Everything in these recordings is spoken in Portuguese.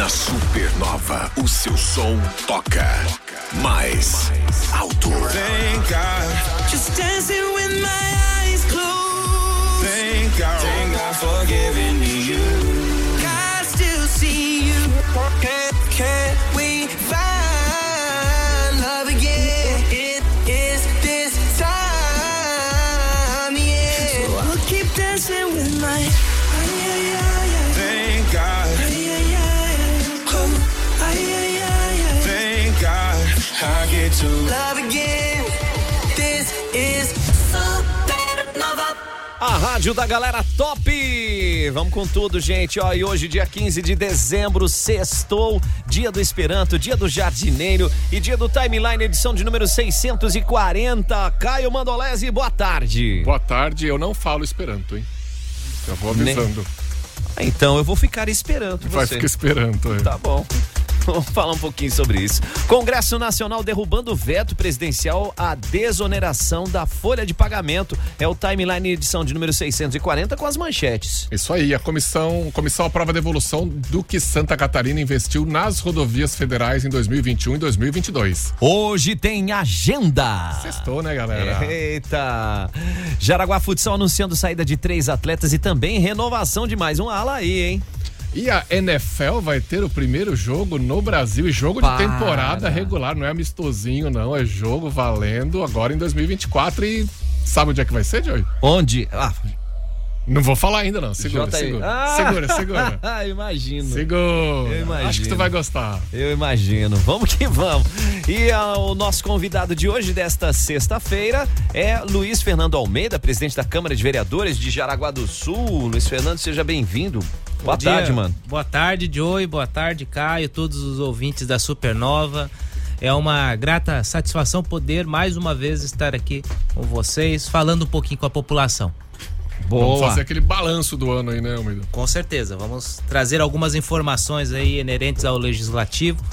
Na Supernova, o seu som toca mais alto. Thank God. Just dancing with my eyes closed. Thank God for giving me you. God still see you. Can't we find love again? It is this time, yeah. So I'll keep dancing with my thank God. I get to love again. This is Supernova. A Rádio da Galera Top. Vamos com tudo, gente. Ó, e hoje, dia 15 de dezembro, sextou, dia do Esperanto, dia do jardineiro e dia do Timeline, edição de número 640. Caio Mandolese, boa tarde. Boa tarde. Eu não falo Esperanto, hein? Já vou avisando. Então, eu vou ficar esperando você. Vai ficar esperando, é. Tá bom. Vamos falar um pouquinho sobre isso. Congresso Nacional derrubando o veto presidencial à desoneração da folha de pagamento. É o Timeline, edição de número 640, com as manchetes. Isso aí, a comissão aprova a devolução do que Santa Catarina investiu nas rodovias federais em 2021 e 2022. Hoje tem agenda. Sextou, né, galera? Eita! Jaraguá Futsal anunciando saída de 3 atletas e também renovação de mais um ala aí, hein? E a NFL vai ter o primeiro jogo no Brasil, e jogo de temporada regular, não é amistosinho não, é jogo valendo agora em 2024. E sabe onde é que vai ser, Joey? Onde? Ah, não vou falar ainda não, segura. Ah, imagino. Segura, acho que tu vai gostar. Eu imagino, vamos que vamos. E o nosso convidado de hoje, desta sexta-feira, é Luiz Fernando Almeida, presidente da Câmara de Vereadores de Jaraguá do Sul. Luiz Fernando, seja bem-vindo. Boa tarde, mano. Boa tarde, Joey. Boa tarde, Caio. Todos os ouvintes da Supernova. É uma grata satisfação poder, mais uma vez, estar aqui com vocês, falando um pouquinho com a população. Boa. Vamos fazer aquele balanço do ano aí, né, Almeida? Com certeza. Vamos trazer algumas informações aí inerentes ao Legislativo.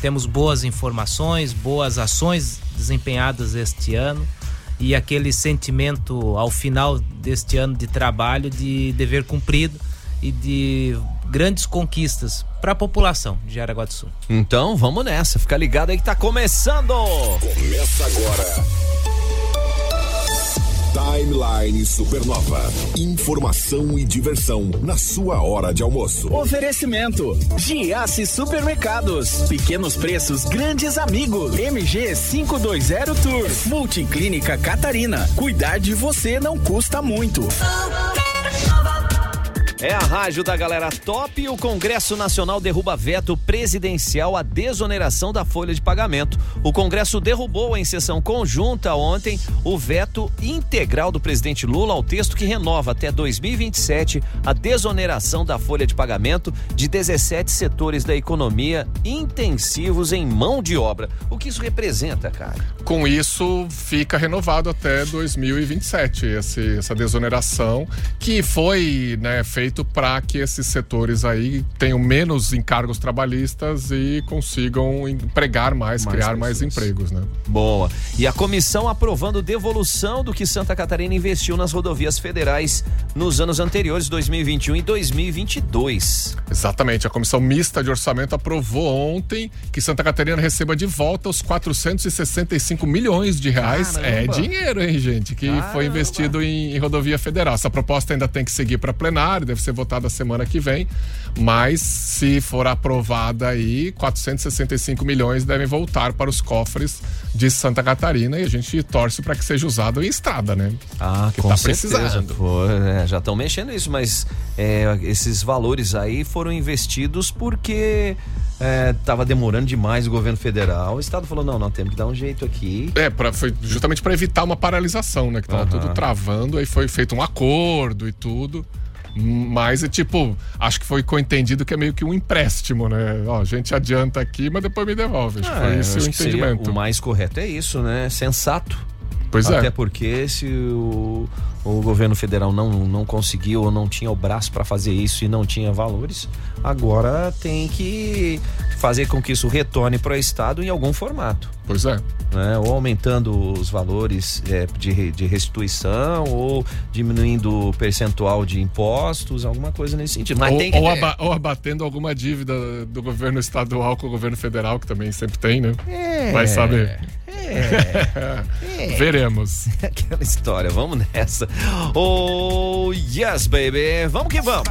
Temos boas informações, boas ações desempenhadas este ano. E aquele sentimento, ao final deste ano de trabalho, de dever cumprido e de grandes conquistas para a população de Jaraguá do Sul. Então vamos nessa, fica ligado aí que tá começando! Começa agora! Timeline Supernova. Informação e diversão na sua hora de almoço. Oferecimento: Giassi Supermercados. Pequenos preços, grandes amigos. MG520 Tours. Multiclínica Catarina. Cuidar de você não custa muito. É a Rádio da Galera Top. E o Congresso Nacional derruba veto presidencial à desoneração da folha de pagamento. O Congresso derrubou em sessão conjunta ontem o veto integral do presidente Lula ao texto que renova até 2027 a desoneração da folha de pagamento de 17 setores da economia intensivos em mão de obra. O que isso representa, cara? Com isso, fica renovado até 2027 essa desoneração que foi, né, feita para que esses setores aí tenham menos encargos trabalhistas e consigam empregar mais criar pessoas. Mais empregos, né? Boa. E a comissão aprovando devolução do que Santa Catarina investiu nas rodovias federais nos anos anteriores, 2021 e 2022. Exatamente. A comissão mista de orçamento aprovou ontem que Santa Catarina receba de volta os 465 milhões de reais. Caramba. É dinheiro, hein, gente? Que foi investido em rodovia federal. Essa proposta ainda tem que seguir para plenário, deve ser votada semana que vem, mas se for aprovada aí, 465 milhões devem voltar para os cofres de Santa Catarina e a gente torce para que seja usado em estrada, né? Ah, que com tá certeza. Precisando. Pô, né? Já estão mexendo nisso, mas esses valores aí foram investidos porque estava demorando demais o governo federal. O estado falou, não, temos que dar um jeito aqui. Foi justamente para evitar uma paralisação, né? Que estava tudo travando, aí foi feito um acordo e tudo. Mas, acho que foi entendido que é meio que um empréstimo, né? Ó, a gente adianta aqui, mas depois me devolve. Acho que foi esse o entendimento. O mais correto é isso, né? Sensato. Pois é. Até porque se o governo federal não conseguiu ou não tinha o braço para fazer isso e não tinha valores, agora tem que fazer com que isso retorne para o Estado em algum formato. Pois é. Né? Ou aumentando os valores de restituição, ou diminuindo o percentual de impostos, alguma coisa nesse sentido. Mas ou abatendo alguma dívida do governo estadual com o governo federal, que também sempre tem, né? Vai saber. Veremos. Aquela história, vamos nessa. Oh, yes, baby. Vamos que vamos.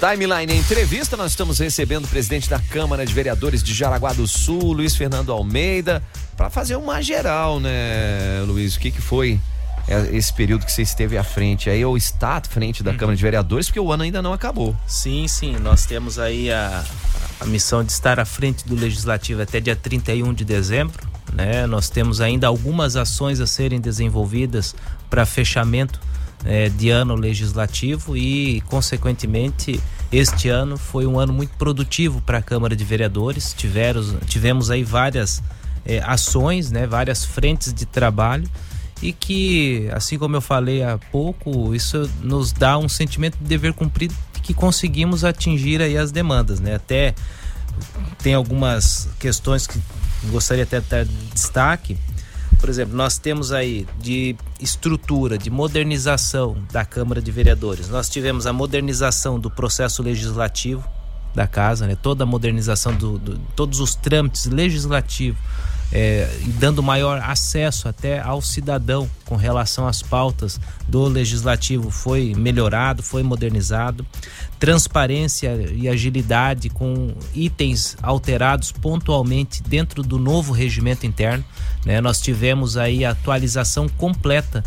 Timeline Entrevista, nós estamos recebendo o presidente da Câmara de Vereadores de Jaraguá do Sul, Luiz Fernando Almeida, para fazer uma geral, né, Luiz? O que foi esse período que você esteve à frente aí, ou está à frente da Câmara de Vereadores, porque o ano ainda não acabou. Sim, nós temos aí a missão de estar à frente do Legislativo até dia 31 de dezembro, né? Nós temos ainda algumas ações a serem desenvolvidas para fechamento de ano legislativo e, consequentemente, este ano foi um ano muito produtivo para a Câmara de Vereadores. Tivemos aí várias ações, né? Várias frentes de trabalho, e que, assim como eu falei há pouco, isso nos dá um sentimento de dever cumprido, que conseguimos atingir aí as demandas, né? Até tem algumas questões que gostaria até de dar destaque. Por exemplo, nós temos aí de estrutura, de modernização da Câmara de Vereadores. Nós tivemos a modernização do processo legislativo da casa, né? Toda a modernização todos os trâmites legislativos, dando maior acesso até ao cidadão com relação às pautas do legislativo, foi melhorado, foi modernizado. Transparência e agilidade com itens alterados pontualmente dentro do novo regimento interno, né? Nós tivemos aí a atualização completa,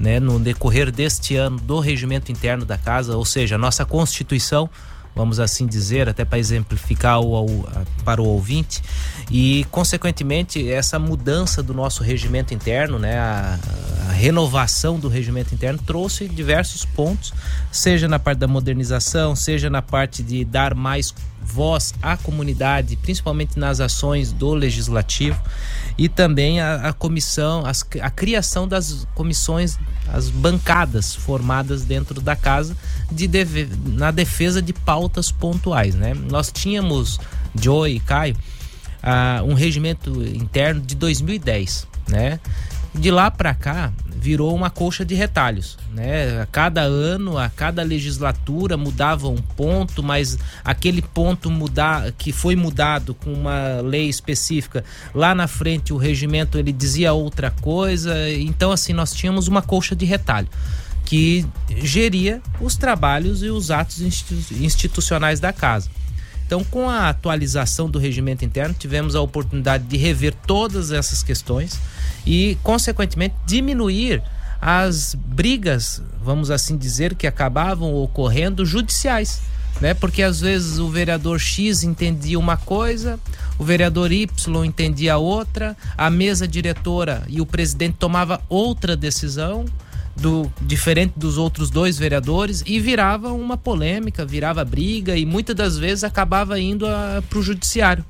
né, no decorrer deste ano, do regimento interno da casa, ou seja, a nossa Constituição, vamos assim dizer, até para exemplificar para o ouvinte, e consequentemente essa mudança do nosso regimento interno, né, a renovação do regimento interno trouxe diversos pontos, seja na parte da modernização, seja na parte de dar mais voz à comunidade, principalmente nas ações do legislativo, e também a comissão, a criação das comissões, as bancadas formadas dentro da casa na defesa de pautas pontuais, né? Nós tínhamos, Joe e Caio, um regimento interno de 2010, né? De lá para cá virou uma colcha de retalhos, né? A cada ano, a cada legislatura mudava um ponto, mas aquele ponto que foi mudado com uma lei específica, lá na frente o regimento ele dizia outra coisa. Então, assim, nós tínhamos uma colcha de retalho que geria os trabalhos e os atos institucionais da casa. Então, com a atualização do regimento interno, tivemos a oportunidade de rever todas essas questões e, consequentemente, diminuir as brigas, vamos assim dizer, que acabavam ocorrendo judiciais, né? Porque, às vezes, o vereador X entendia uma coisa, o vereador Y entendia outra, a mesa diretora e o presidente tomava outra decisão, diferente dos outros dois vereadores, e virava uma polêmica, virava briga, e muitas das vezes acabava indo pro judiciário,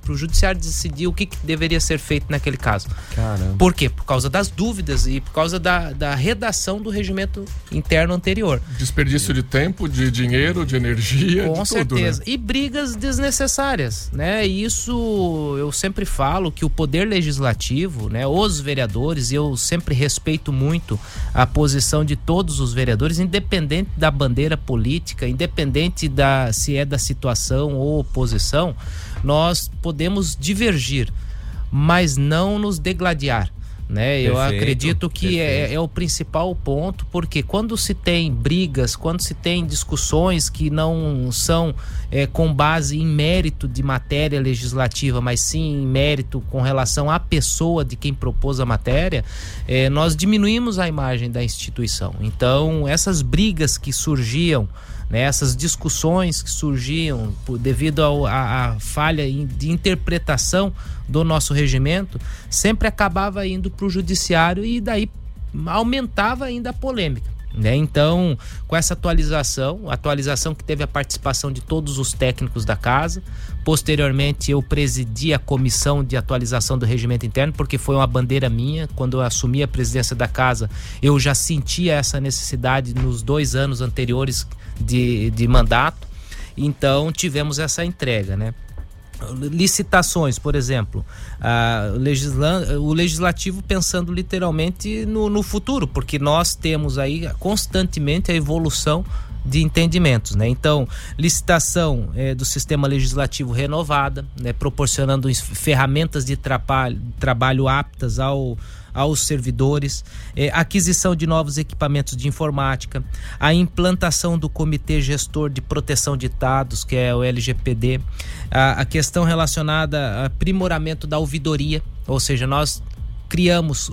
decidir o que deveria ser feito naquele caso. Caramba. Por quê? Por causa das dúvidas e por causa da redação do regimento interno anterior. Desperdício de tempo, de dinheiro, de energia, com de tudo, certeza, né? E brigas desnecessárias, né? E isso eu sempre falo, que o poder legislativo, né, os vereadores, eu sempre respeito muito a posição de todos os vereadores, independente da bandeira política, independente se é da situação ou oposição. Nós podemos divergir, mas não nos degladiar, né? Perfeito, eu acredito que é o principal ponto, porque quando se tem brigas, quando se tem discussões que não são com base em mérito de matéria legislativa, mas sim em mérito com relação à pessoa de quem propôs a matéria, nós diminuímos a imagem da instituição. Então, essas brigas que surgiam, né, essas discussões que surgiam devido à falha de interpretação do nosso regimento, sempre acabava indo para o judiciário, e daí aumentava ainda a polêmica, né? Então, com essa atualização que teve a participação de todos os técnicos da casa, posteriormente eu presidi a comissão de atualização do Regimento Interno, porque foi uma bandeira minha. Quando eu assumi a presidência da casa, eu já sentia essa necessidade nos 2 anos anteriores de mandato, então tivemos essa entrega, né? Licitações, por exemplo, o legislativo pensando literalmente no futuro, porque nós temos aí constantemente a evolução de entendimentos, né? Então, licitação do sistema legislativo renovada, né? Proporcionando ferramentas de trabalho aptas aos servidores, aquisição de novos equipamentos de informática, a implantação do Comitê Gestor de Proteção de Dados, que é o LGPD, a questão relacionada ao aprimoramento da ouvidoria, ou seja, nós criamos,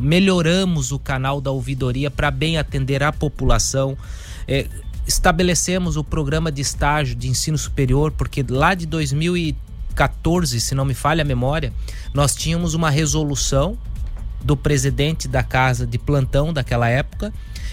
melhoramos o canal da ouvidoria para bem atender a população. Estabelecemos o programa de estágio de ensino superior, porque lá de 2014, se não me falha a memória, nós tínhamos uma resolução do presidente da casa de plantão daquela época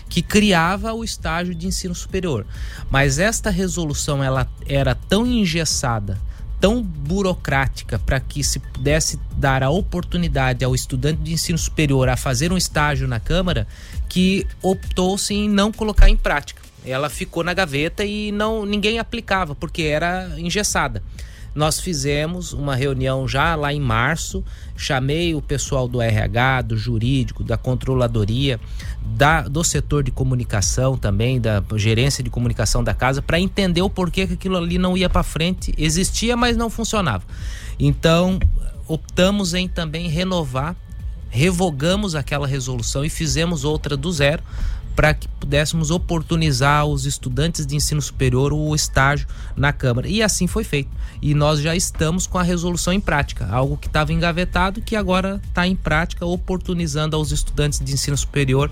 que criava o estágio de ensino superior, mas esta resolução ela era tão engessada, tão burocrática, para que se pudesse dar a oportunidade ao estudante de ensino superior a fazer um estágio na Câmara, que optou-se em não colocar em prática. Ela ficou na gaveta e ninguém aplicava, porque era engessada. Nós fizemos uma reunião já lá em março, chamei o pessoal do RH, do jurídico, da controladoria, do setor de comunicação também, da gerência de comunicação da casa, para entender o porquê que aquilo ali não ia para frente. Existia, mas não funcionava. Então, optamos em também renovar, revogamos aquela resolução e fizemos outra do zero, para que pudéssemos oportunizar os estudantes de ensino superior o estágio na Câmara. E assim foi feito. E nós já estamos com a resolução em prática, algo que estava engavetado, que agora está em prática, oportunizando aos estudantes de ensino superior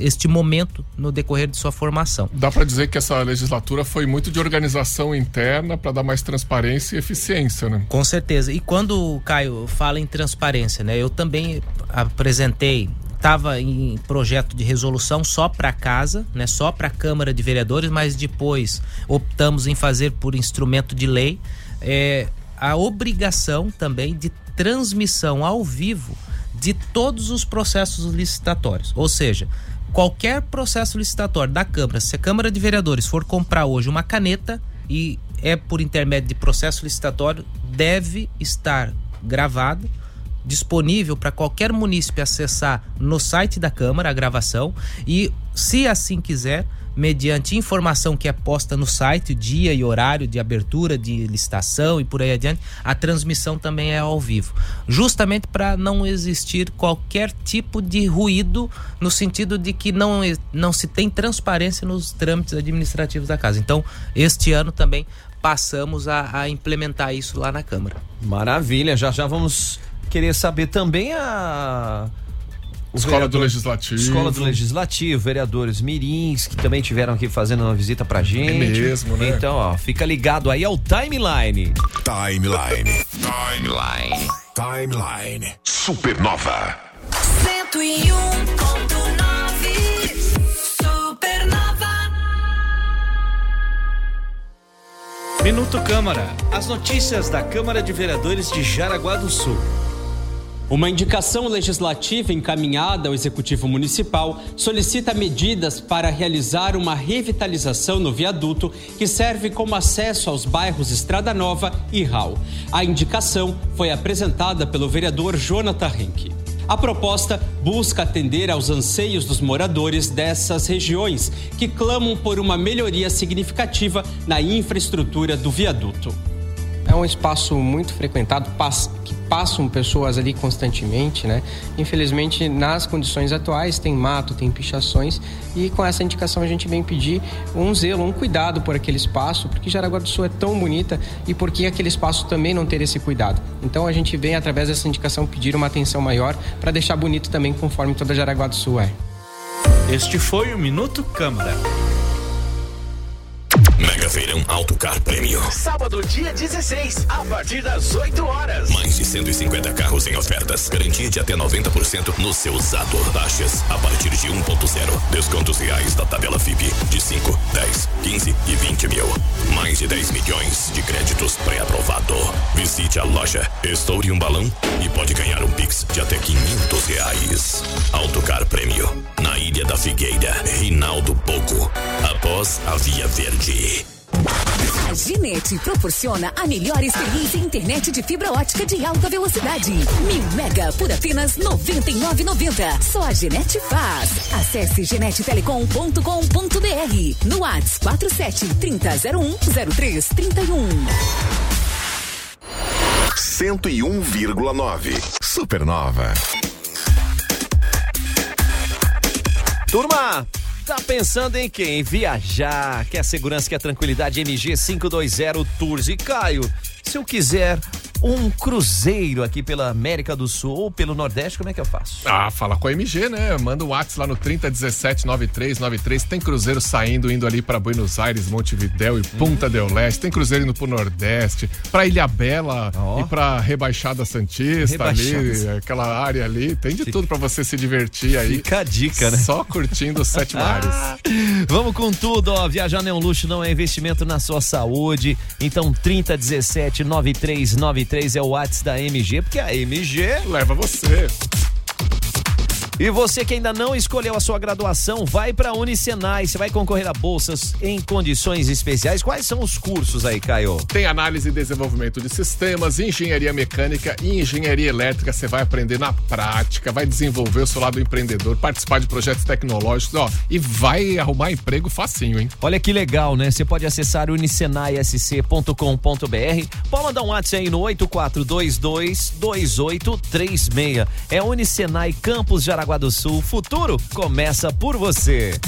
este momento no decorrer de sua formação. Dá para dizer que essa legislatura foi muito de organização interna para dar mais transparência e eficiência, né? Com certeza. E quando o Caio fala em transparência, né, eu também apresentei, estava em projeto de resolução só para casa, né, só para a Câmara de Vereadores, mas depois optamos em fazer por instrumento de lei a obrigação também de transmissão ao vivo de todos os processos licitatórios. Ou seja, qualquer processo licitatório da Câmara, se a Câmara de Vereadores for comprar hoje uma caneta e é por intermédio de processo licitatório, deve estar gravado, disponível para qualquer munícipe acessar no site da Câmara a gravação e, se assim quiser, mediante informação que é posta no site, o dia e horário de abertura de licitação e por aí adiante, a transmissão também é ao vivo, justamente para não existir qualquer tipo de ruído, no sentido de que não se tem transparência nos trâmites administrativos da casa. Então, este ano também passamos a implementar isso lá na Câmara. Maravilha, já vamos querer saber também Escola do Legislativo, vereadores mirins, que também tiveram aqui fazendo uma visita pra gente. É mesmo, né? Então, fica ligado aí ao Timeline. Timeline. Supernova. 101.9 Supernova. Minuto Câmara. As notícias da Câmara de Vereadores de Jaraguá do Sul. Uma indicação legislativa encaminhada ao Executivo Municipal solicita medidas para realizar uma revitalização no viaduto que serve como acesso aos bairros Estrada Nova e Rau. A indicação foi apresentada pelo vereador Jonathan Henke. A proposta busca atender aos anseios dos moradores dessas regiões que clamam por uma melhoria significativa na infraestrutura do viaduto. É um espaço muito frequentado, que passam pessoas ali constantemente, né? Infelizmente, nas condições atuais, tem mato, tem pichações, e com essa indicação a gente vem pedir um zelo, um cuidado por aquele espaço, porque Jaraguá do Sul é tão bonita e porque aquele espaço também não ter esse cuidado. Então a gente vem, através dessa indicação, pedir uma atenção maior para deixar bonito também conforme toda Jaraguá do Sul é. Este foi o Minuto Câmara. Mega Feirão AutoCar Prêmio. Sábado, dia 16, a partir das 8 horas. Mais de 150 carros em ofertas. Garantia de até 90% no seu usado. Taxas a partir de 1.0. Descontos reais da tabela FIPE de 5, 10, 15 e 20 mil. Mais de 10 milhões de créditos pré-aprovado. Visite a loja, estoure um balão e pode ganhar um Pix de até R$500. AutoCar Prêmio. Na Ilha da Figueira, Rinaldo Boco. Após a Via Verde. A Ginnet proporciona a melhor experiência em internet de fibra ótica de alta velocidade. 1000 mega por apenas R$99,90. Só a Ginnet faz. Acesse ginettelecom.com.br no WhatsApp 47 30 01 03 31. 101,9 Supernova. Turma, tá pensando em quem? Viajar, quer segurança, quer tranquilidade, MG520 Tours. E Caio, se eu quiser um cruzeiro aqui pela América do Sul ou pelo Nordeste, como é que eu faço? Ah, fala com a MG, né? Manda um WhatsApp lá no 3017-9393. Tem cruzeiro saindo, indo ali pra Buenos Aires, Montevidéu e Punta del Leste. Tem cruzeiro indo pro Nordeste, pra Ilhabela e pra Rebaixada Santista, ali, aquela área ali. Tem de tudo pra você se divertir aí. Fica a dica, né? Só curtindo os sete mares. Vamos com tudo, ó. Viajar não é um luxo, não. É investimento na sua saúde. Então, 3017-9393. 3 é o WhatsApp da MG, porque a MG leva você. E você que ainda não escolheu a sua graduação, vai para a UniSenai. Você vai concorrer a bolsas em condições especiais. Quais são os cursos aí, Caio? Tem análise e desenvolvimento de sistemas, engenharia mecânica e engenharia elétrica. Você vai aprender na prática, vai desenvolver o seu lado empreendedor, participar de projetos tecnológicos, ó, e vai arrumar emprego facinho, hein? Olha que legal, né? Você pode acessar unisenaisc.com.br. Pode mandar um WhatsApp aí no 8422-2836. É UniSenai Campus Jaraguá do Sul, futuro começa por você.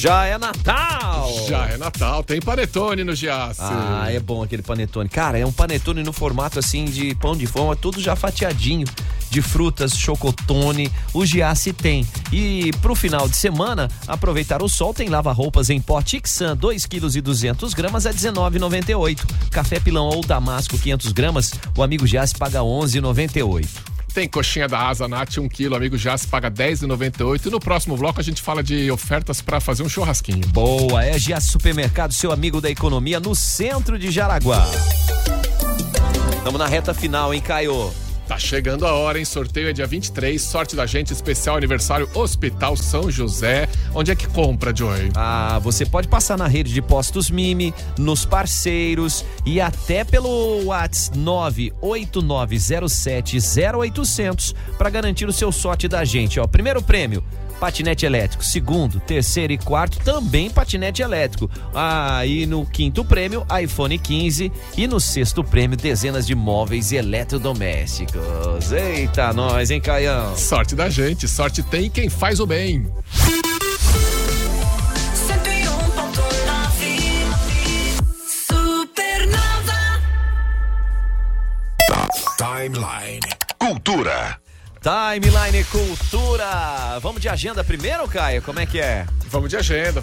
Já é Natal! Já é Natal, tem panetone no Giassi. Ah, é bom aquele panetone. Cara, é um panetone no formato assim de pão de forma, tudo já fatiadinho, de frutas, chocotone, o Giassi tem. E pro final de semana, aproveitar o sol, tem lava-roupas em pó Tixan, 2,2 kg a R$19,98. Café pilão ou damasco, 500 gramas, o amigo Giassi paga R$11,98. Tem coxinha da Asa Nath, 1 kg, amigo Giassi, paga R$10,98. E no próximo bloco a gente fala de ofertas para fazer um churrasquinho. Boa, é Giassi Supermercados, seu amigo da economia, no centro de Jaraguá. Estamos na reta final, hein, Caio? Tá chegando a hora, hein? Sorteio é dia 23, Sorte da Gente, especial aniversário Hospital São José. Onde é que compra, Joey? Ah, você pode passar na rede de postos Mimi, nos parceiros e até pelo WhatsApp 989070800 para garantir o seu Sorte da Gente. Ó, primeiro prêmio, patinete elétrico. Segundo, terceiro e quarto, também patinete elétrico. Ah, e no quinto prêmio, iPhone 15. E no sexto prêmio, dezenas de móveis eletrodomésticos. Eita, nós, hein, Caião? Sorte da Gente, sorte tem quem faz o bem. Timeline Cultura. Timeline Cultura. Vamos de agenda primeiro, Caio? Como é que é? Vamos de agenda.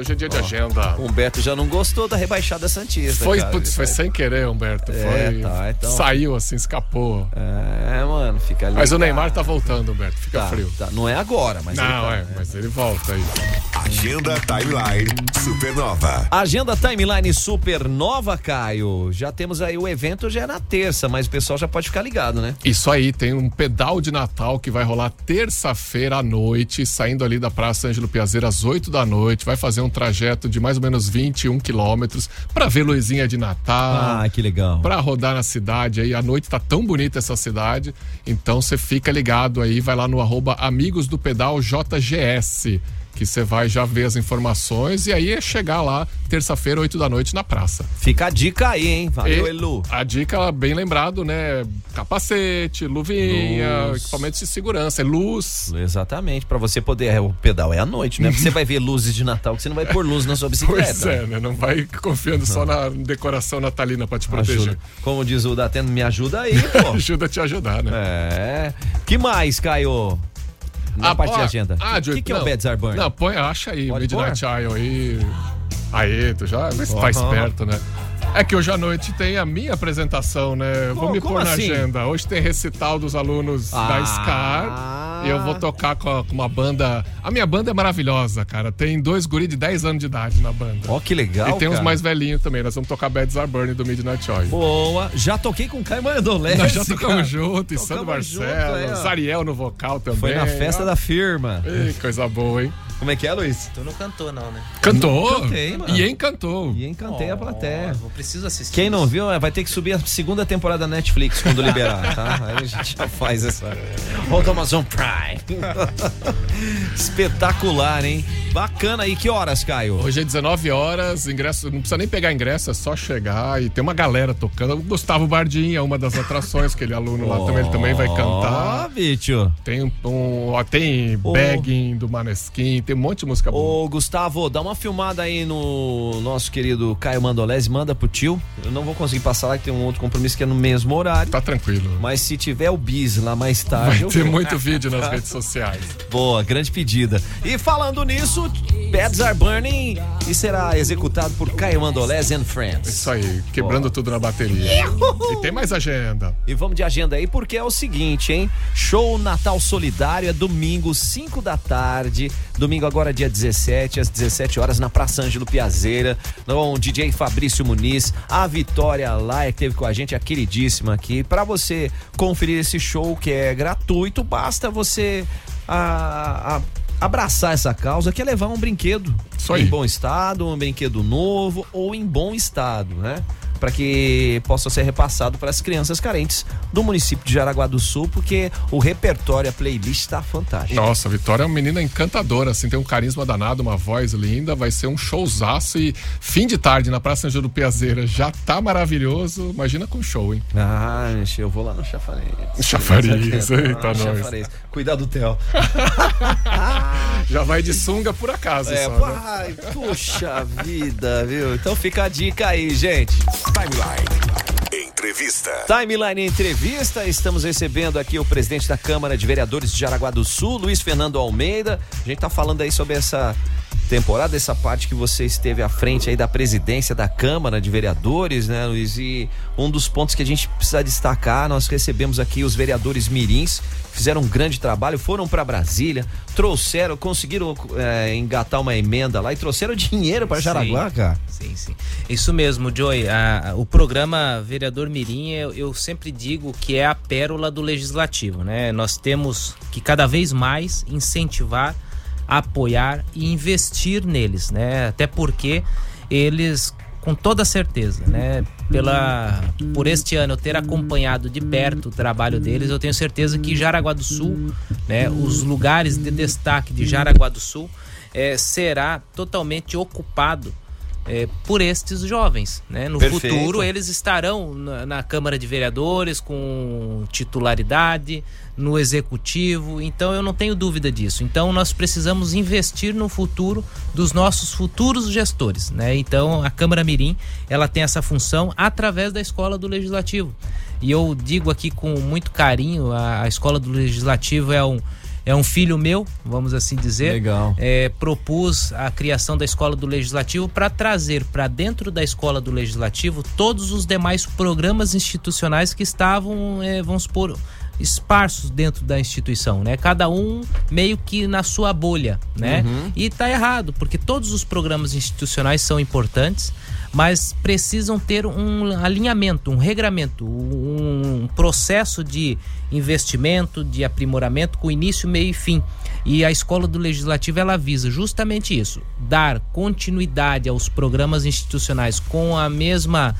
Hoje é dia de agenda. Humberto já não gostou da rebaixada Santista. Foi sem querer, Humberto. Então... Saiu assim, escapou. É, mano, fica ali. Mas o Neymar tá voltando, Humberto. Fica frio. Tá. Não é agora, mas ele tá, mas ele volta aí. Agenda Timeline Supernova. Agenda Timeline Supernova, Caio. Já temos aí o evento, já é na terça, mas o pessoal já pode ficar ligado, né? Isso aí, tem um pedal de Natal que vai rolar terça-feira à noite, saindo ali da Praça Ângelo Piazeira às 8 da noite, vai fazer um trajeto de mais ou menos 21 quilômetros pra ver luzinha de Natal. Ah, que legal. Pra rodar na cidade aí, a noite tá tão bonita essa cidade, então você fica ligado aí, vai lá no @amigosdopedalJGS, que você vai já ver as informações e aí é chegar lá terça-feira, 8 da noite na praça. Fica a dica aí, hein? Valeu, Elu. A dica, bem lembrado, né? Capacete, luvinha, luz, equipamentos de segurança, luz. Exatamente, pra você poder, o pedal é à noite, né? Você vai ver luzes de Natal, que você não vai pôr luz na sua bicicleta. Pois é, né? Não vai confiando só na decoração natalina pra te proteger. Ajuda. Como diz o Datena, me ajuda aí, pô. Ajuda a te ajudar, né? É. Que mais, Caio? Na parte da agenda. O que é o Beds Are Burn? Não, põe, acha aí, Midnight Oil aí. Aí, tu já faz perto, né? É que hoje à noite tem a minha apresentação, né? Eu vou me pôr na agenda. Hoje tem recital dos alunos da SCAR. E eu vou tocar com uma banda. A minha banda é maravilhosa, cara. Tem dois guris de 10 anos de idade na banda. Ó, que legal, e tem uns mais velhinhos também. Nós vamos tocar Beds Are Burning do Midnight Oil. Boa. Já toquei com o Caio Mandolese. Nós já tocamos junto. E Sandro Marcelo, Ariel no vocal também. Foi na festa da firma. Ih, coisa boa, hein? Como é que é, Luiz? Tu não cantou, não, né? Cantou? Não cantei, mano. E encantou. E encantei a plateia. Eu preciso assistir. Quem não viu, vai ter que subir a segunda temporada da Netflix quando liberar, tá? Aí a gente já faz essa. Ou do Amazon Prime. Espetacular, hein? Bacana. E que horas, Caio? Hoje é 19 horas, ingresso, não precisa nem pegar ingresso, é só chegar e tem uma galera tocando. O Gustavo Bardim é uma das atrações, aquele aluno lá também, ele também vai cantar. Ah, bicho. Tem Begging do Maneskin, tem um monte de música boa. Ô, Gustavo, dá uma filmada aí no nosso querido Caio Mandolese, manda pro tio. Eu não vou conseguir passar lá, que tem um outro compromisso que é no mesmo horário. Tá tranquilo. Mas se tiver o bis lá mais tarde... Vai ter muito vídeo nas redes sociais. Boa, grande pedida. E falando nisso, Beds Are Burning e será executado por Caio Mandolese and Friends. Isso aí, quebrando tudo na bateria. E tem mais agenda. E vamos de agenda aí, porque é o seguinte, hein? Show Natal Solidário é domingo, 5 da tarde. Domingo agora, dia 17, às 17 horas, na Praça Ângelo Piazeira, com o DJ Fabrício Muniz, a Vitória lá que teve com a gente, a queridíssima aqui. Para você conferir esse show que é gratuito, basta você abraçar essa causa, que é levar um brinquedo em bom estado, um brinquedo novo ou em bom estado, né? Para que possa ser repassado para as crianças carentes do município de Jaraguá do Sul, porque o repertório, a playlist está fantástica. Nossa, a Vitória é uma menina encantadora, assim, tem um carisma danado, uma voz linda, vai ser um showzaço e fim de tarde na Praça Ângelo Piazeira já tá maravilhoso, imagina com show, hein? Ah, gente, eu vou lá no Chafariz, eita, nós. Cuidado do Theo. Já vai de sunga por acaso, só, né? Ai, puxa vida, viu? Então fica a dica aí, gente. Timeline Entrevista, estamos recebendo aqui o presidente da Câmara de Vereadores de Jaraguá do Sul, Luiz Fernando Almeida. A gente tá falando aí sobre essa temporada, essa parte que você esteve à frente aí da presidência da Câmara de Vereadores, né, Luiz? E um dos pontos que a gente precisa destacar, nós recebemos aqui os vereadores mirins, fizeram um grande trabalho, foram para Brasília, conseguiram engatar uma emenda lá e trouxeram dinheiro para Jaraguá, cara. Sim. Isso mesmo, Joey. O programa Vereador Mirim, eu sempre digo que é a pérola do legislativo, né? Nós temos que cada vez mais incentivar, apoiar e investir neles, né? Até porque eles, com toda certeza, né? Por este ano eu ter acompanhado de perto o trabalho deles, eu tenho certeza que Jaraguá do Sul, né? Os lugares de destaque de Jaraguá do Sul será totalmente ocupado por estes jovens, né? No futuro eles estarão na Câmara de Vereadores com titularidade, no Executivo, então eu não tenho dúvida disso. Então nós precisamos investir no futuro dos nossos futuros gestores, né? Então a Câmara Mirim, ela tem essa função através da Escola do Legislativo. E eu digo aqui com muito carinho, a Escola do Legislativo é um filho meu, vamos assim dizer. Legal. Propus a criação da Escola do Legislativo para trazer para dentro da Escola do Legislativo todos os demais programas institucionais que estavam, vamos supor, esparsos dentro da instituição, né? Cada um meio que na sua bolha, né? Uhum. E tá errado, porque todos os programas institucionais são importantes, mas precisam ter um alinhamento, um regramento, um processo de investimento, de aprimoramento com início, meio e fim. E a Escola do Legislativo, ela visa justamente isso, dar continuidade aos programas institucionais com a mesma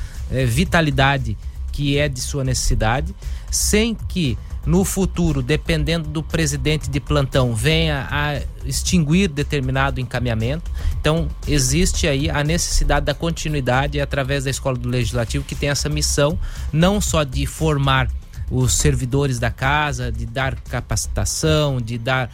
vitalidade que é de sua necessidade, sem que no futuro, dependendo do presidente de plantão, venha a extinguir determinado encaminhamento. Então existe aí a necessidade da continuidade através da Escola do Legislativo, que tem essa missão não só de formar os servidores da casa, de dar capacitação, de dar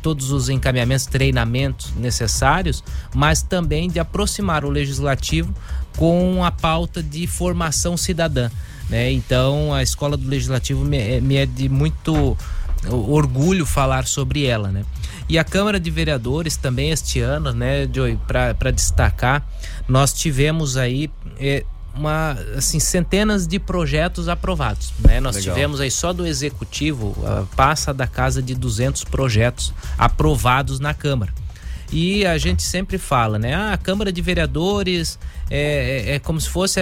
todos os encaminhamentos, treinamentos necessários, mas também de aproximar o legislativo com a pauta de formação cidadã, né? Então a Escola do Legislativo me é de muito orgulho falar sobre ela, né? E a Câmara de Vereadores também este ano, né, Joey, para destacar, nós tivemos aí centenas de projetos aprovados, né? Nós Legal. Tivemos aí só do Executivo, passa da casa de 200 projetos aprovados na Câmara. E a gente sempre fala, né? Ah, a Câmara de Vereadores é como se fosse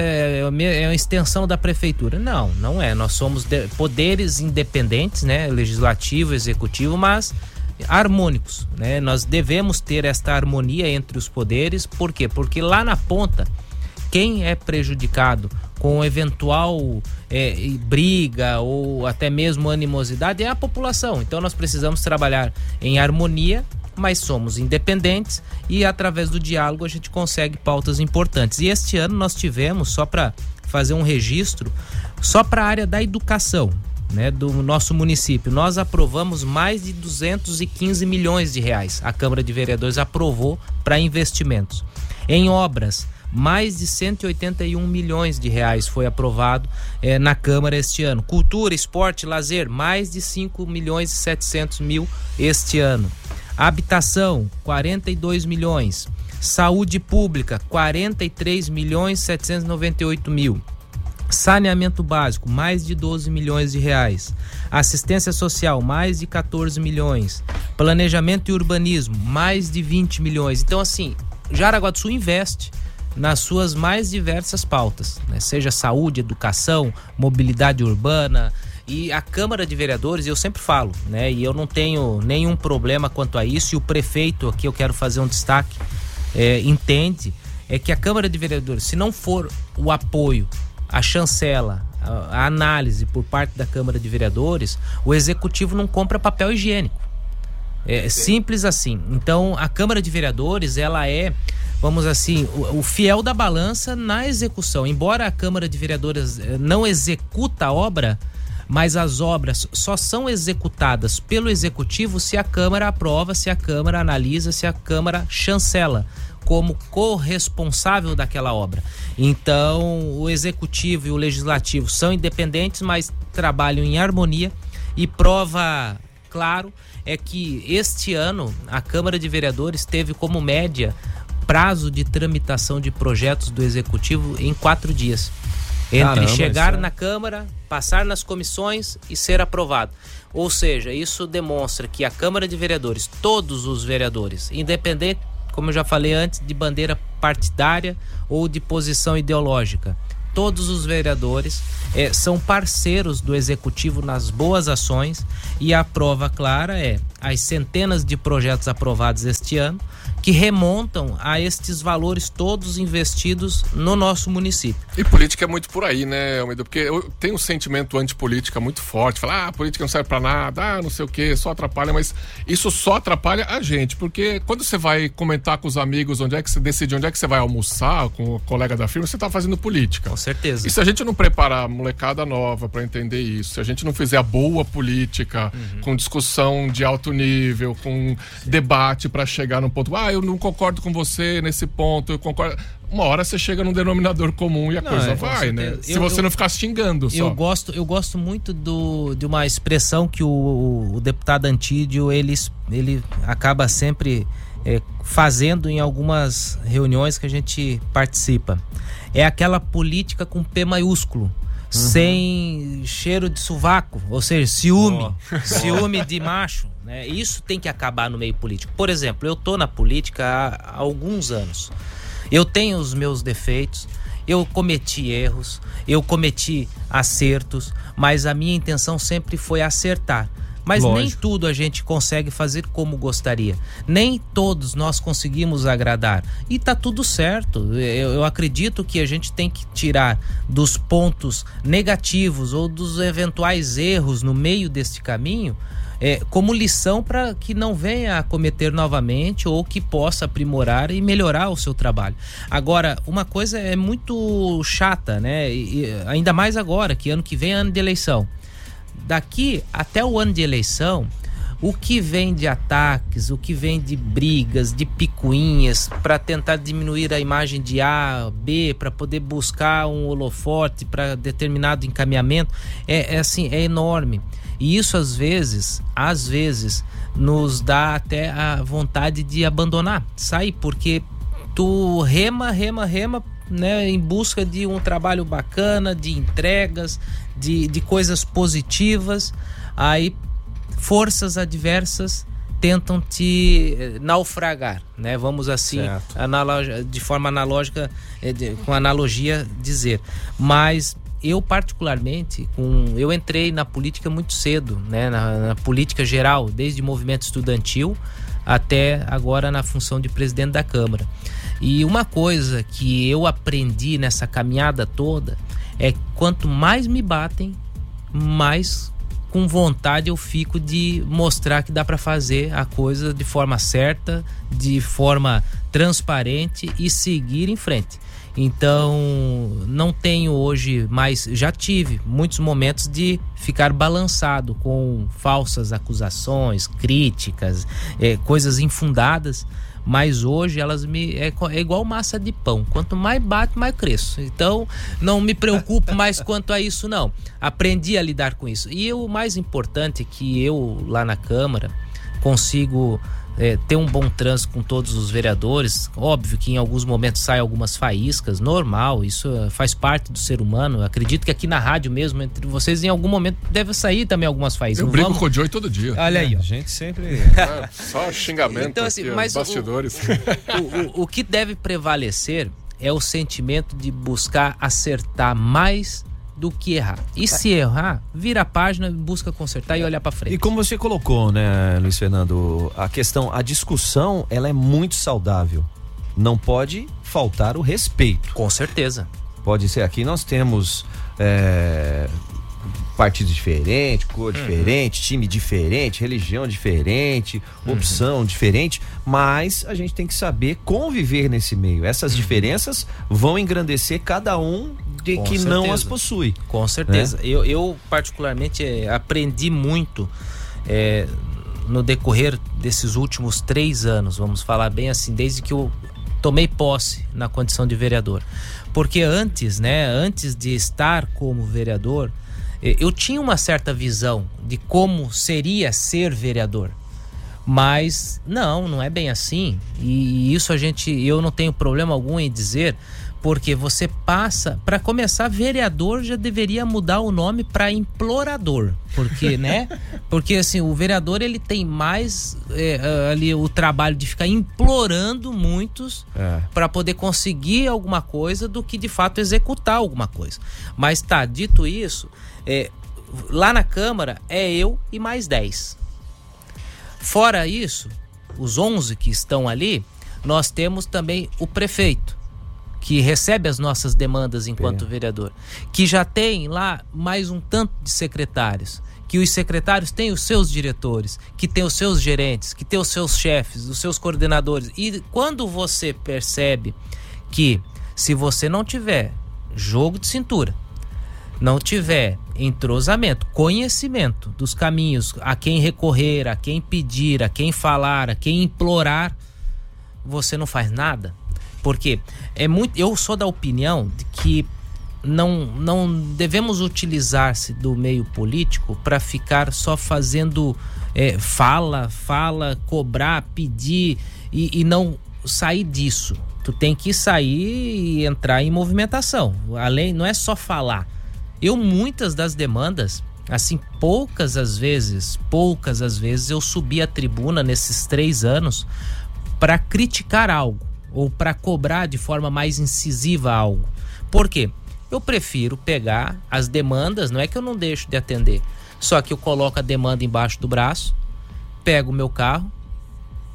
uma extensão da Prefeitura. Não, não é. Nós somos poderes independentes, né? Legislativo, Executivo, mas harmônicos, né? Nós devemos ter esta harmonia entre os poderes. Por quê? Porque lá na ponta, quem é prejudicado com eventual briga ou até mesmo animosidade é a população. Então nós precisamos trabalhar em harmonia, mas somos independentes e através do diálogo a gente consegue pautas importantes. E este ano nós tivemos, só para fazer um registro, só para a área da educação, né, do nosso município, nós aprovamos mais de 215 milhões de reais. A Câmara de Vereadores aprovou para investimentos. Em obras, mais de 181 milhões de reais foi aprovado na Câmara este ano. Cultura, esporte, lazer, mais de 5 milhões e 700 mil este ano. Habitação, 42 milhões. Saúde pública, 43 milhões e 798 mil. Saneamento básico, mais de 12 milhões de reais. Assistência social, mais de 14 milhões. Planejamento e urbanismo, mais de 20 milhões. Então, assim, Jaraguá do Sul investe nas suas mais diversas pautas, né? Seja saúde, educação, mobilidade urbana. E a Câmara de Vereadores, eu sempre falo, né? E eu não tenho nenhum problema quanto a isso. E o prefeito, aqui eu quero fazer um destaque, entende, é que a Câmara de Vereadores, se não for o apoio, a chancela, a análise por parte da Câmara de Vereadores, o Executivo não compra papel higiênico. É simples assim. Então, a Câmara de Vereadores, ela é, vamos assim, o fiel da balança na execução. Embora a Câmara de Vereadores não executa a obra, mas as obras só são executadas pelo Executivo se a Câmara aprova, se a Câmara analisa, se a Câmara chancela como corresponsável daquela obra. Então, o Executivo e o Legislativo são independentes, mas trabalham em harmonia. E prova, claro, é que este ano a Câmara de Vereadores teve como média prazo de tramitação de projetos do Executivo em 4 dias. Entre chegar na Câmara, passar nas comissões e ser aprovado. Ou seja, isso demonstra que a Câmara de Vereadores, todos os vereadores, independente, como eu já falei antes, de bandeira partidária ou de posição ideológica, todos os vereadores são parceiros do Executivo nas boas ações. E a prova clara é as centenas de projetos aprovados este ano, que remontam a estes valores todos investidos no nosso município. E política é muito por aí, né, Almeida? Porque tem um sentimento antipolítica muito forte, falar, ah, a política não serve pra nada, ah, não sei o quê, só atrapalha, mas isso só atrapalha a gente, porque quando você vai comentar com os amigos onde é que você decide onde é que você vai almoçar com o colega da firma, você tá fazendo política. Com certeza. E se a gente não preparar a molecada nova pra entender isso, se a gente não fizer a boa política, com discussão de alto nível, com debate pra chegar num ponto, eu não concordo com você nesse ponto, eu concordo. Uma hora você chega num denominador comum e a coisa vai, né? Se você não ficar xingando só. Eu gosto muito de uma expressão que o deputado Antídio, ele acaba sempre fazendo em algumas reuniões que a gente participa. É aquela política com P maiúsculo. Sem cheiro de sovaco, ou seja, ciúme de macho, né? Isso tem que acabar no meio político. Por exemplo, eu tô na política há alguns anos, eu tenho os meus defeitos, eu cometi erros, eu cometi acertos, mas a minha intenção sempre foi acertar. Mas Lógico. Nem tudo a gente consegue fazer como gostaria. Nem todos nós conseguimos agradar. E tá tudo certo. Eu acredito que a gente tem que tirar dos pontos negativos ou dos eventuais erros no meio deste caminho, como lição para que não venha a cometer novamente ou que possa aprimorar e melhorar o seu trabalho. Agora, uma coisa é muito chata, né? E ainda mais agora, que ano que vem é ano de eleição. Daqui até o ano de eleição, o que vem de ataques, o que vem de brigas, de picuinhas, para tentar diminuir a imagem de A, B, para poder buscar um holofote para determinado encaminhamento, é enorme. E isso às vezes nos dá até a vontade de abandonar, sair, porque tu rema, né, em busca de um trabalho bacana, de entregas, de coisas positivas, aí forças adversas tentam te naufragar, né? Vamos assim, de forma analógica, com analogia dizer. Mas eu particularmente, eu entrei na política muito cedo, né? Na política geral, desde movimento estudantil até agora na função de presidente da Câmara. E uma coisa que eu aprendi nessa caminhada toda é que quanto mais me batem, mais com vontade eu fico de mostrar que dá para fazer a coisa de forma certa, de forma transparente e seguir em frente. Então, não tenho hoje mais, já tive muitos momentos de ficar balançado com falsas acusações, críticas, coisas infundadas, mas hoje elas é igual massa de pão, quanto mais bate, mais cresço. Então, não me preocupo mais quanto a isso, não. Aprendi a lidar com isso. E o mais importante é que eu, lá na Câmara, consigo ter um bom trânsito com todos os vereadores. Óbvio que em alguns momentos saem algumas faíscas, normal, isso faz parte do ser humano. Eu acredito que aqui na rádio mesmo, entre vocês, em algum momento deve sair também algumas faíscas. Eu brigo com o Joey todo dia. Olha aí, ó. A gente sempre... só xingamento, então, assim, aqui, mas bastidores. O que deve prevalecer é o sentimento de buscar acertar mais do que errar. E se errar, vira a página, busca consertar e olhar pra frente. E como você colocou, né, Luiz Fernando, a discussão, ela é muito saudável. Não pode faltar o respeito. Com certeza. Pode ser, aqui nós temos partidos diferentes, cor diferente, time diferente, religião diferente, opção diferente, mas a gente tem que saber conviver nesse meio. Essas diferenças vão engrandecer cada um de que não as possui. Com certeza. Né? Eu particularmente aprendi muito no decorrer desses últimos 3 anos, vamos falar bem assim, desde que eu tomei posse na condição de vereador. Porque antes de estar como vereador, eu tinha uma certa visão de como seria ser vereador. Mas não é bem assim. E isso eu não tenho problema algum em dizer, porque você passa, para começar, vereador já deveria mudar o nome para implorador, porque, né? Porque assim, o vereador, ele tem mais ali o trabalho de ficar implorando muitos para poder conseguir alguma coisa do que de fato executar alguma coisa. Mas tá, dito isso, lá na Câmara é eu e mais 10. Fora isso, os 11 que estão ali, nós temos também o prefeito, que recebe as nossas demandas enquanto vereador, que já tem lá mais um tanto de secretários, que os secretários têm os seus diretores, que têm os seus gerentes, que têm os seus chefes, os seus coordenadores. E quando você percebe que, se você não tiver jogo de cintura, não tiver entrosamento, conhecimento dos caminhos, a quem recorrer, a quem pedir, a quem falar, a quem implorar, você não faz nada. Porque eu sou da opinião de que não devemos utilizar-se do meio político para ficar só fazendo fala, cobrar, pedir e não sair disso. Tu tem que sair e entrar em movimentação. Além, não é só falar. Muitas das demandas, assim, poucas às vezes eu subi a tribuna nesses 3 anos para criticar algo, ou para cobrar de forma mais incisiva algo. Por quê? Eu prefiro pegar as demandas, não é que eu não deixo de atender, só que eu coloco a demanda embaixo do braço, pego o meu carro,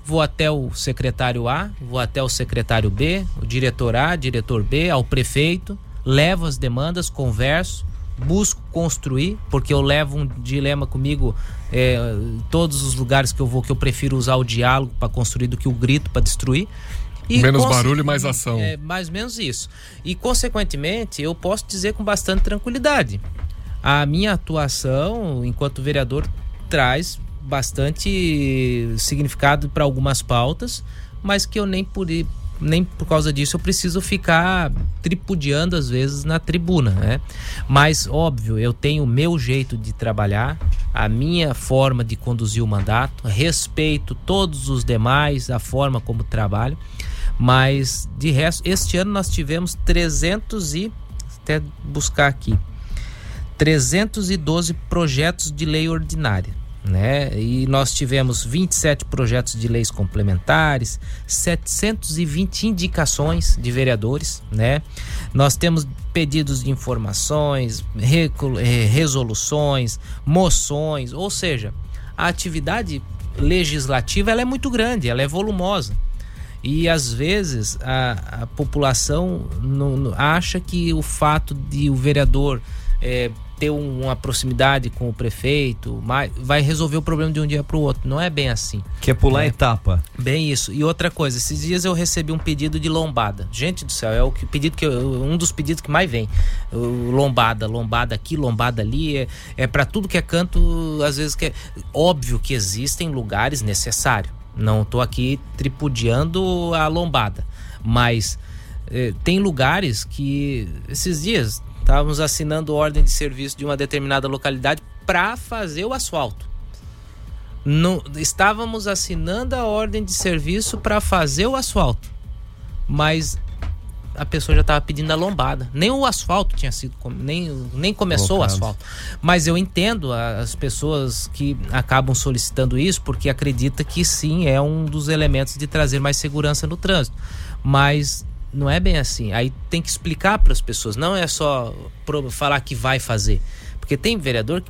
vou até o secretário A, vou até o secretário B, o diretor A, diretor B, ao prefeito, levo as demandas, converso, busco construir, porque eu levo um dilema comigo em todos os lugares que eu vou, que eu prefiro usar o diálogo para construir do que o grito para destruir. E menos barulho e mais ação. Mais ou menos isso. E, consequentemente, eu posso dizer com bastante tranquilidade, a minha atuação enquanto vereador traz bastante significado para algumas pautas, mas que eu nem por causa disso eu preciso ficar tripudiando às vezes na tribuna, né? Mas óbvio, eu tenho o meu jeito de trabalhar, a minha forma de conduzir o mandato, respeito todos os demais, a forma como trabalho, mas de resto, este ano nós tivemos 312 projetos de lei ordinária, né? E nós tivemos 27 projetos de leis complementares, 720 indicações de vereadores, né? Nós temos pedidos de informações, resoluções, moções, ou seja, a atividade legislativa ela é muito grande, ela é volumosa. E às vezes a população não acha que o fato de o vereador ter uma proximidade com o prefeito vai resolver o problema de um dia para o outro. Não é bem assim. Que é pular etapa. Bem isso. E outra coisa, esses dias eu recebi um pedido de lombada. Gente do céu, é o pedido que um dos pedidos que mais vem. Lombada aqui, lombada ali, é para tudo que é canto, às vezes que é óbvio que existem lugares necessários. Não estou aqui tripudiando a lombada, mas tem lugares que esses dias estávamos assinando ordem de serviço de uma determinada localidade para fazer o asfalto. Não, estávamos assinando a ordem de serviço para fazer o asfalto, mas a pessoa já estava pedindo a lombada. Nem o asfalto tinha sido, nem começou o asfalto. Mas eu entendo as pessoas que acabam solicitando isso porque acredita que sim, é um dos elementos de trazer mais segurança no trânsito. Mas não é bem assim. Aí tem que explicar para as pessoas. Não é só falar que vai fazer. Porque tem vereador,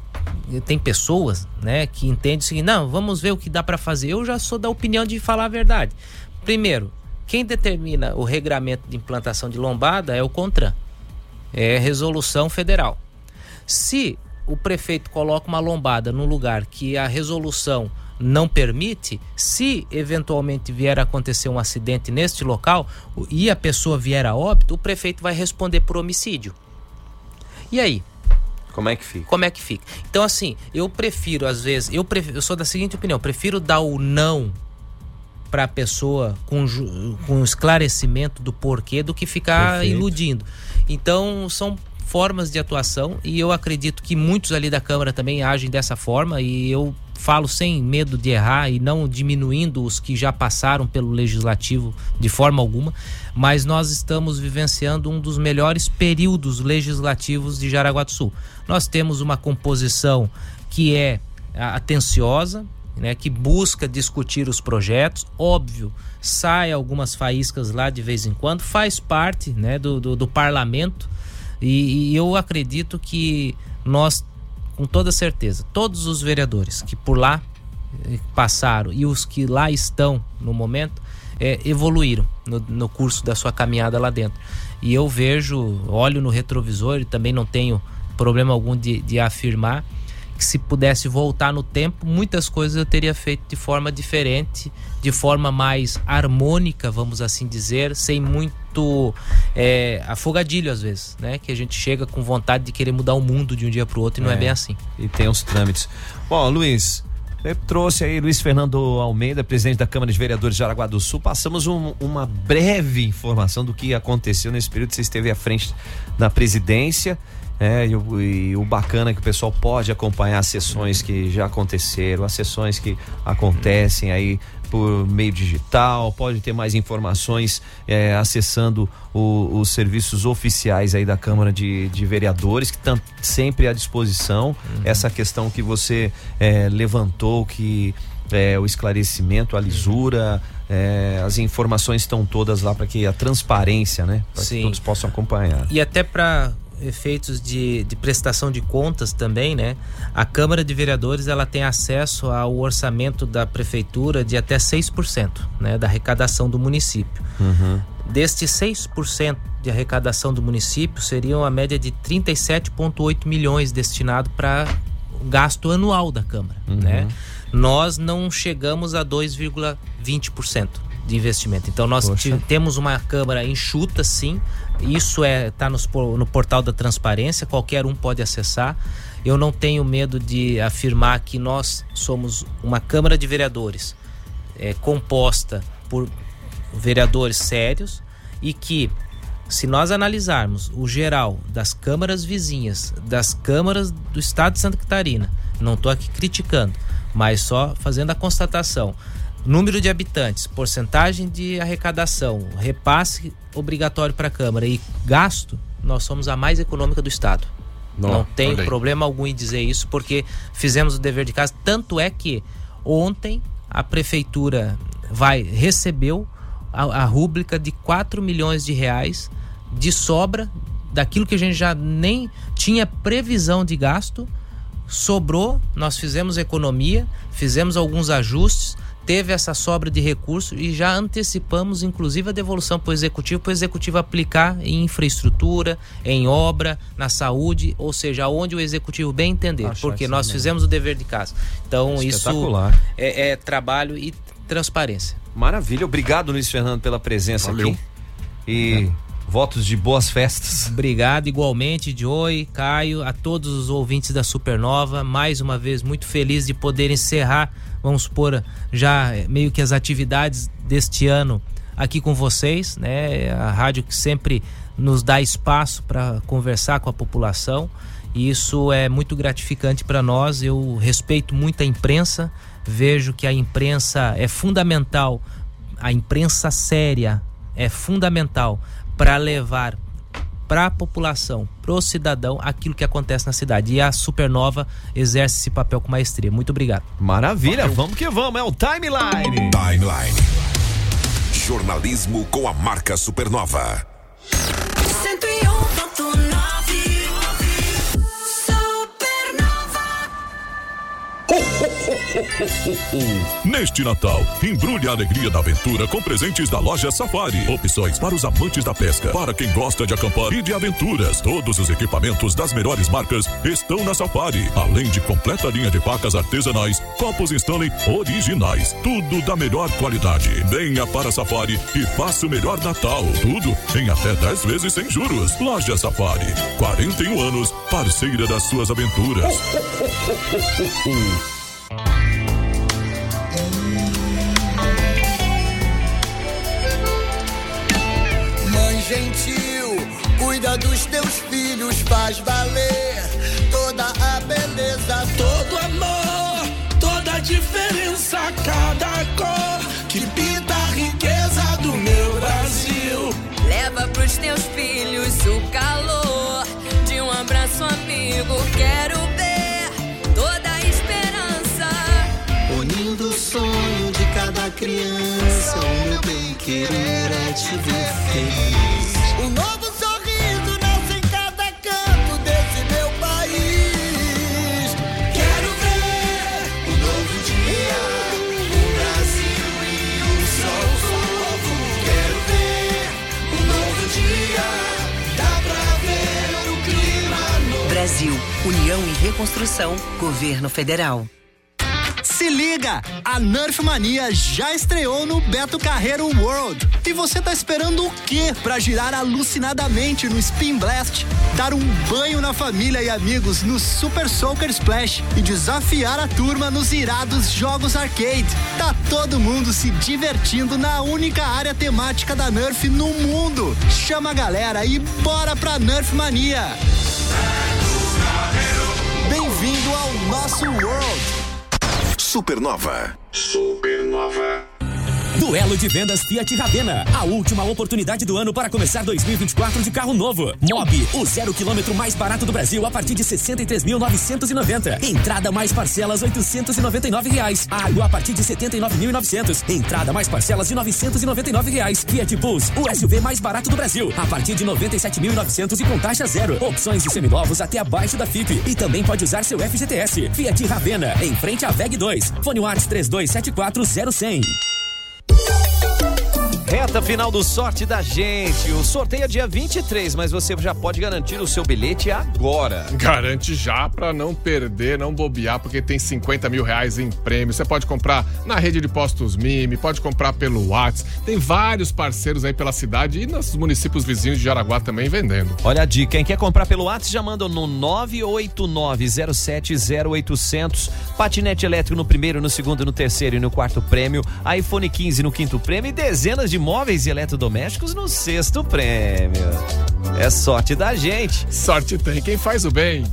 tem pessoas, né, que entendem o seguinte: não, vamos ver o que dá para fazer. Eu já sou da opinião de falar a verdade. Primeiro, quem determina o regramento de implantação de lombada é o CONTRAN. É resolução federal. Se o prefeito coloca uma lombada num lugar que a resolução não permite, se eventualmente vier a acontecer um acidente neste local e a pessoa vier a óbito, o prefeito vai responder por homicídio. E aí? Como é que fica? Então, assim, eu prefiro, às vezes, eu sou da seguinte opinião, prefiro dar o não para a pessoa com esclarecimento do porquê do que ficar Perfeito. Iludindo. Então são formas de atuação e eu acredito que muitos ali da Câmara também agem dessa forma e eu falo sem medo de errar e não diminuindo os que já passaram pelo Legislativo de forma alguma, mas nós estamos vivenciando um dos melhores períodos legislativos de Jaraguá do Sul. Nós temos uma composição que é atenciosa, né, que busca discutir os projetos, óbvio, sai algumas faíscas lá de vez em quando, faz parte, né, do parlamento e eu acredito que nós, com toda certeza, todos os vereadores que por lá passaram e os que lá estão no momento, evoluíram no curso da sua caminhada lá dentro. E eu vejo, olho no retrovisor e também não tenho problema algum de afirmar que se pudesse voltar no tempo, muitas coisas eu teria feito de forma diferente, de forma mais harmônica, vamos assim dizer, sem muito afogadilho às vezes, né? Que a gente chega com vontade de querer mudar o mundo de um dia para o outro e não é bem assim. E tem os trâmites. Bom, Luiz, eu trouxe aí Luiz Fernando Almeida, presidente da Câmara de Vereadores de Jaraguá do Sul. Passamos uma breve informação do que aconteceu nesse período que você esteve à frente da presidência. E o bacana é que o pessoal pode acompanhar as sessões que já aconteceram, as sessões que acontecem aí por meio digital, pode ter mais informações acessando os serviços oficiais aí da Câmara de Vereadores, que estão sempre à disposição. Essa questão que você levantou, que o esclarecimento, a lisura, as informações estão todas lá para que a transparência, né? Para que todos possam acompanhar. E até para efeitos de prestação de contas também, né? A Câmara de Vereadores ela tem acesso ao orçamento da Prefeitura de até 6%, né? Da arrecadação do município. Uhum. Deste 6% de arrecadação do município seriam a média de 37,8 milhões destinado para o gasto anual da Câmara, uhum, né? Nós não chegamos a 2,20%. de investimento. Então nós temos uma Câmara enxuta, sim. Isso está no portal da transparência, qualquer um pode acessar. Eu não tenho medo de afirmar que nós somos uma Câmara de Vereadores composta por vereadores sérios e que, se nós analisarmos o geral das câmaras vizinhas, das câmaras do estado de Santa Catarina, não estou aqui criticando, mas só fazendo a constatação, número de habitantes, porcentagem de arrecadação, repasse obrigatório para a Câmara e gasto, nós somos a mais econômica do estado. Não tem problema algum em dizer isso, porque fizemos o dever de casa. Tanto é que ontem a prefeitura recebeu a rúbrica de 4 milhões de reais de sobra daquilo que a gente já nem tinha previsão de gasto. Sobrou, nós fizemos economia, fizemos alguns ajustes, teve essa sobra de recurso e já antecipamos inclusive a devolução para o Executivo aplicar em infraestrutura, em obra, na saúde, ou seja, onde o Executivo bem entender, porque nós fizemos o dever de casa. Então isso é trabalho e transparência. Maravilha, obrigado Luiz Fernando pela presença. Valeu. Aqui e votos de boas festas. Obrigado igualmente, Joey, Caio, a todos os ouvintes da Supernova, mais uma vez muito feliz de poder encerrar, vamos supor, já meio que as atividades deste ano aqui com vocês, né? A rádio que sempre nos dá espaço para conversar com a população e isso é muito gratificante para nós. Eu respeito muito a imprensa, vejo que a imprensa é fundamental, a imprensa séria é fundamental para levar para a população, para o cidadão, aquilo que acontece na cidade. E a Supernova exerce esse papel com maestria. Muito obrigado. Maravilha, vamos que vamos, é o Timeline. Timeline. Jornalismo com a marca Supernova. 101.9 Supernova. Neste Natal, embrulhe a alegria da aventura com presentes da loja Safari. Opções para os amantes da pesca, para quem gosta de acampar e de aventuras. Todos os equipamentos das melhores marcas estão na Safari. Além de completa linha de facas artesanais, copos Stanley originais. Tudo da melhor qualidade. Venha para a Safari e faça o melhor Natal. Tudo em até 10 vezes sem juros. Loja Safari. 41 anos, parceira das suas aventuras. Mãe gentil, cuida dos teus filhos, faz valer toda a beleza, todo amor, toda a diferença, cada cor que pinta a riqueza do meu Brasil. Leva pros teus filhos o calor de um abraço amigo, quero ver toda a esperança, unindo o sonho de cada criança. O meu bem querer é te ver feliz. Um novo sorriso nasce em cada canto desse meu país. Quero ver um novo dia, um Brasil e um sol novo. Quero ver um novo dia, dá pra ver o clima novo. Brasil, União e Reconstrução, Governo Federal. Se liga, a Nerf Mania já estreou no Beto Carreiro World. E você tá esperando o quê pra girar alucinadamente no Spin Blast, dar um banho na família e amigos no Super Soaker Splash e desafiar a turma nos irados jogos arcade? Tá todo mundo se divertindo na única área temática da Nerf no mundo. Chama a galera e bora pra Nerf Mania. Bem-vindo ao nosso World. Supernova. Supernova. Duelo de vendas Fiat Ravena. A última oportunidade do ano para começar 2024 de carro novo. Mobi, o 0 quilômetro mais barato do Brasil a partir de 63.990. Entrada mais parcelas R$899. Água a partir de 79.900. Entrada mais parcelas de R$999. Fiat Pulse, o SUV mais barato do Brasil a partir de 97.900 e com taxa zero. Opções de seminovos até abaixo da FIPE e também pode usar seu FGTS. Fiat Ravena, em frente à VEG 2. Fone WhatsApp 32740100. Reta final do Sorte da Gente. O sorteio é dia 23, mas você já pode garantir o seu bilhete agora. Garante já pra não perder, não bobear, porque tem 50 mil reais em prêmio. Você pode comprar na rede de postos Mime, pode comprar pelo Whats. Tem vários parceiros aí pela cidade e nos municípios vizinhos de Jaraguá também vendendo. Olha a dica, quem quer comprar pelo Whats já manda no 989070800. Patinete elétrico no primeiro, no segundo, no terceiro e no quarto prêmio. iPhone 15 no quinto prêmio e dezenas de móveis e eletrodomésticos no sexto prêmio. É sorte da gente. Sorte tem quem faz o bem.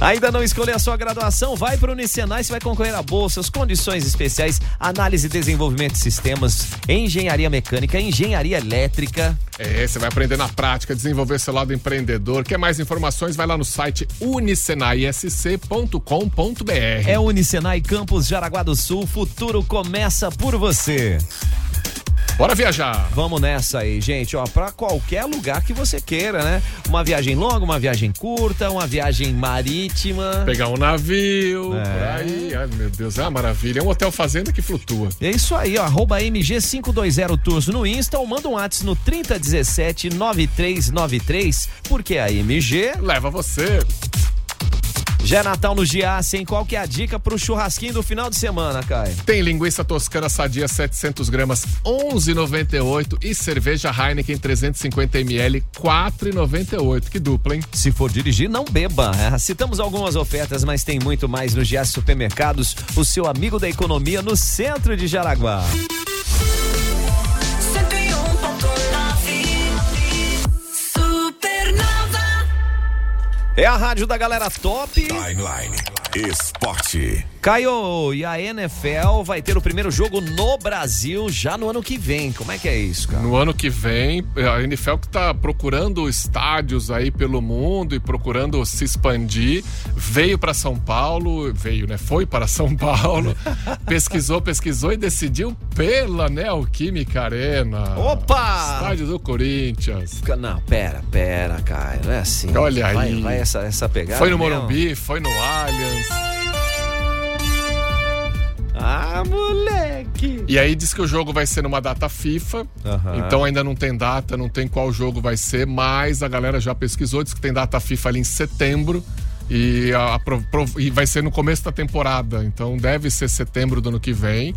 Ainda não escolheu a sua graduação? Vai para o UniSenai, você vai concorrer a bolsas, condições especiais, análise e desenvolvimento de sistemas, engenharia mecânica, engenharia elétrica. É, você vai aprender na prática, desenvolver seu lado empreendedor. Quer mais informações? Vai lá no site unisenaisc.com.br. É UniSenai Campus Jaraguá do Sul, futuro começa por você. Bora viajar! Vamos nessa aí, gente, ó, pra qualquer lugar que você queira, né? Uma viagem longa, uma viagem curta, uma viagem marítima. Pegar um navio, por aí, ai meu Deus, é uma maravilha, é um hotel fazenda que flutua. É isso aí, ó, arroba MG520 Tours no Insta ou manda um WhatsApp no 3017-9393, porque a MG leva você. Já é Natal no Giassi, hein? Qual que é a dica pro churrasquinho do final de semana, Caio? Tem linguiça toscana sadia 700 gramas, 11,98 e cerveja Heineken 350ml, 4,98. Que dupla, hein? Se for dirigir, não beba. Citamos algumas ofertas, mas tem muito mais no Giassi Supermercados, o seu amigo da economia no centro de Jaraguá. É a Rádio da Galera Top. Timeline Esporte. Caio, e a NFL vai ter o primeiro jogo no Brasil já no ano que vem. Como é que é isso, cara? No ano que vem, a NFL que tá procurando estádios aí pelo mundo e procurando se expandir, veio para São Paulo, foi para São Paulo, pesquisou e decidiu pela Neoquímica Arena. Opa! Estádio do Corinthians. Não, pera, Caio, não é assim. Olha aí. Vai essa pegada. Foi no Morumbi, foi no Allianz. Ah, moleque! E aí diz que o jogo vai ser numa data FIFA, Então ainda não tem data, não tem qual jogo vai ser, mas a galera já pesquisou, diz que tem data FIFA ali em setembro. E vai ser no começo da temporada, então deve ser setembro do ano que vem.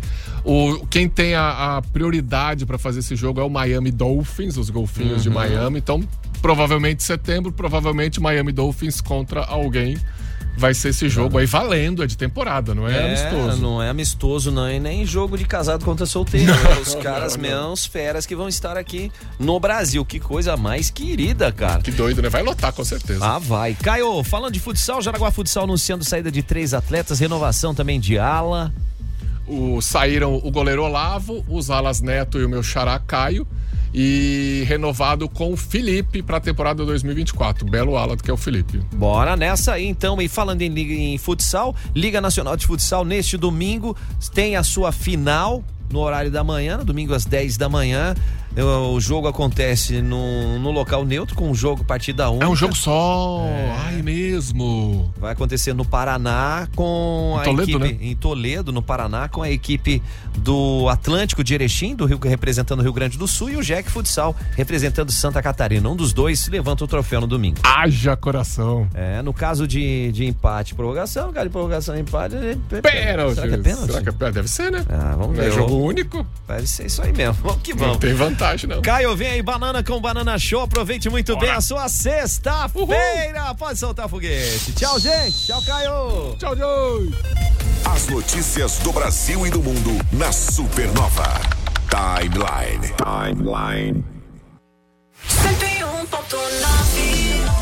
Quem tem a prioridade para fazer esse jogo é o Miami Dolphins, os golfinhos de Miami. Então provavelmente setembro, Miami Dolphins contra alguém. Vai ser esse jogo aí valendo, é de temporada, não é amistoso. Não é amistoso, não, e nem jogo de casado contra solteiro. Os caras meus feras que vão estar aqui no Brasil. Que coisa mais querida, cara. Que doido, né? Vai lotar, com certeza. Ah, vai. Caio, falando de futsal, Jaraguá Futsal anunciando saída de 3 atletas, renovação também de ala. Saíram o goleiro Olavo, os alas Neto e o meu xará Caio. E renovado com o Felipe para a temporada 2024. Belo ala do que é o Felipe. Bora nessa aí então. E falando em futsal, Liga Nacional de Futsal neste domingo tem a sua final no horário da manhã, no domingo às 10 da manhã. O jogo acontece no local neutro, com um jogo partida única. É um jogo só, ai mesmo. Vai acontecer no Paraná com a Toledo, equipe, né? Em Toledo, no Paraná, com a equipe do Atlântico de Erechim, representando o Rio Grande do Sul, e o Jack Futsal, representando Santa Catarina. Um dos dois levanta o troféu no domingo. Haja coração. No caso de empate e prorrogação, cara, de prorrogação e empate... Pênalti. Será que é pênalti? Deve ser, né? Vamos ver. É jogo único. Deve ser isso aí mesmo. Vamos que vamos. Não tem vantagem. Não. Caio, vem aí, banana com banana show. Aproveite muito bem a sua sexta-feira. Pode soltar foguete. Tchau, gente. Tchau, Caio. Tchau, Joe. As notícias do Brasil e do mundo na Supernova. Timeline. 101.9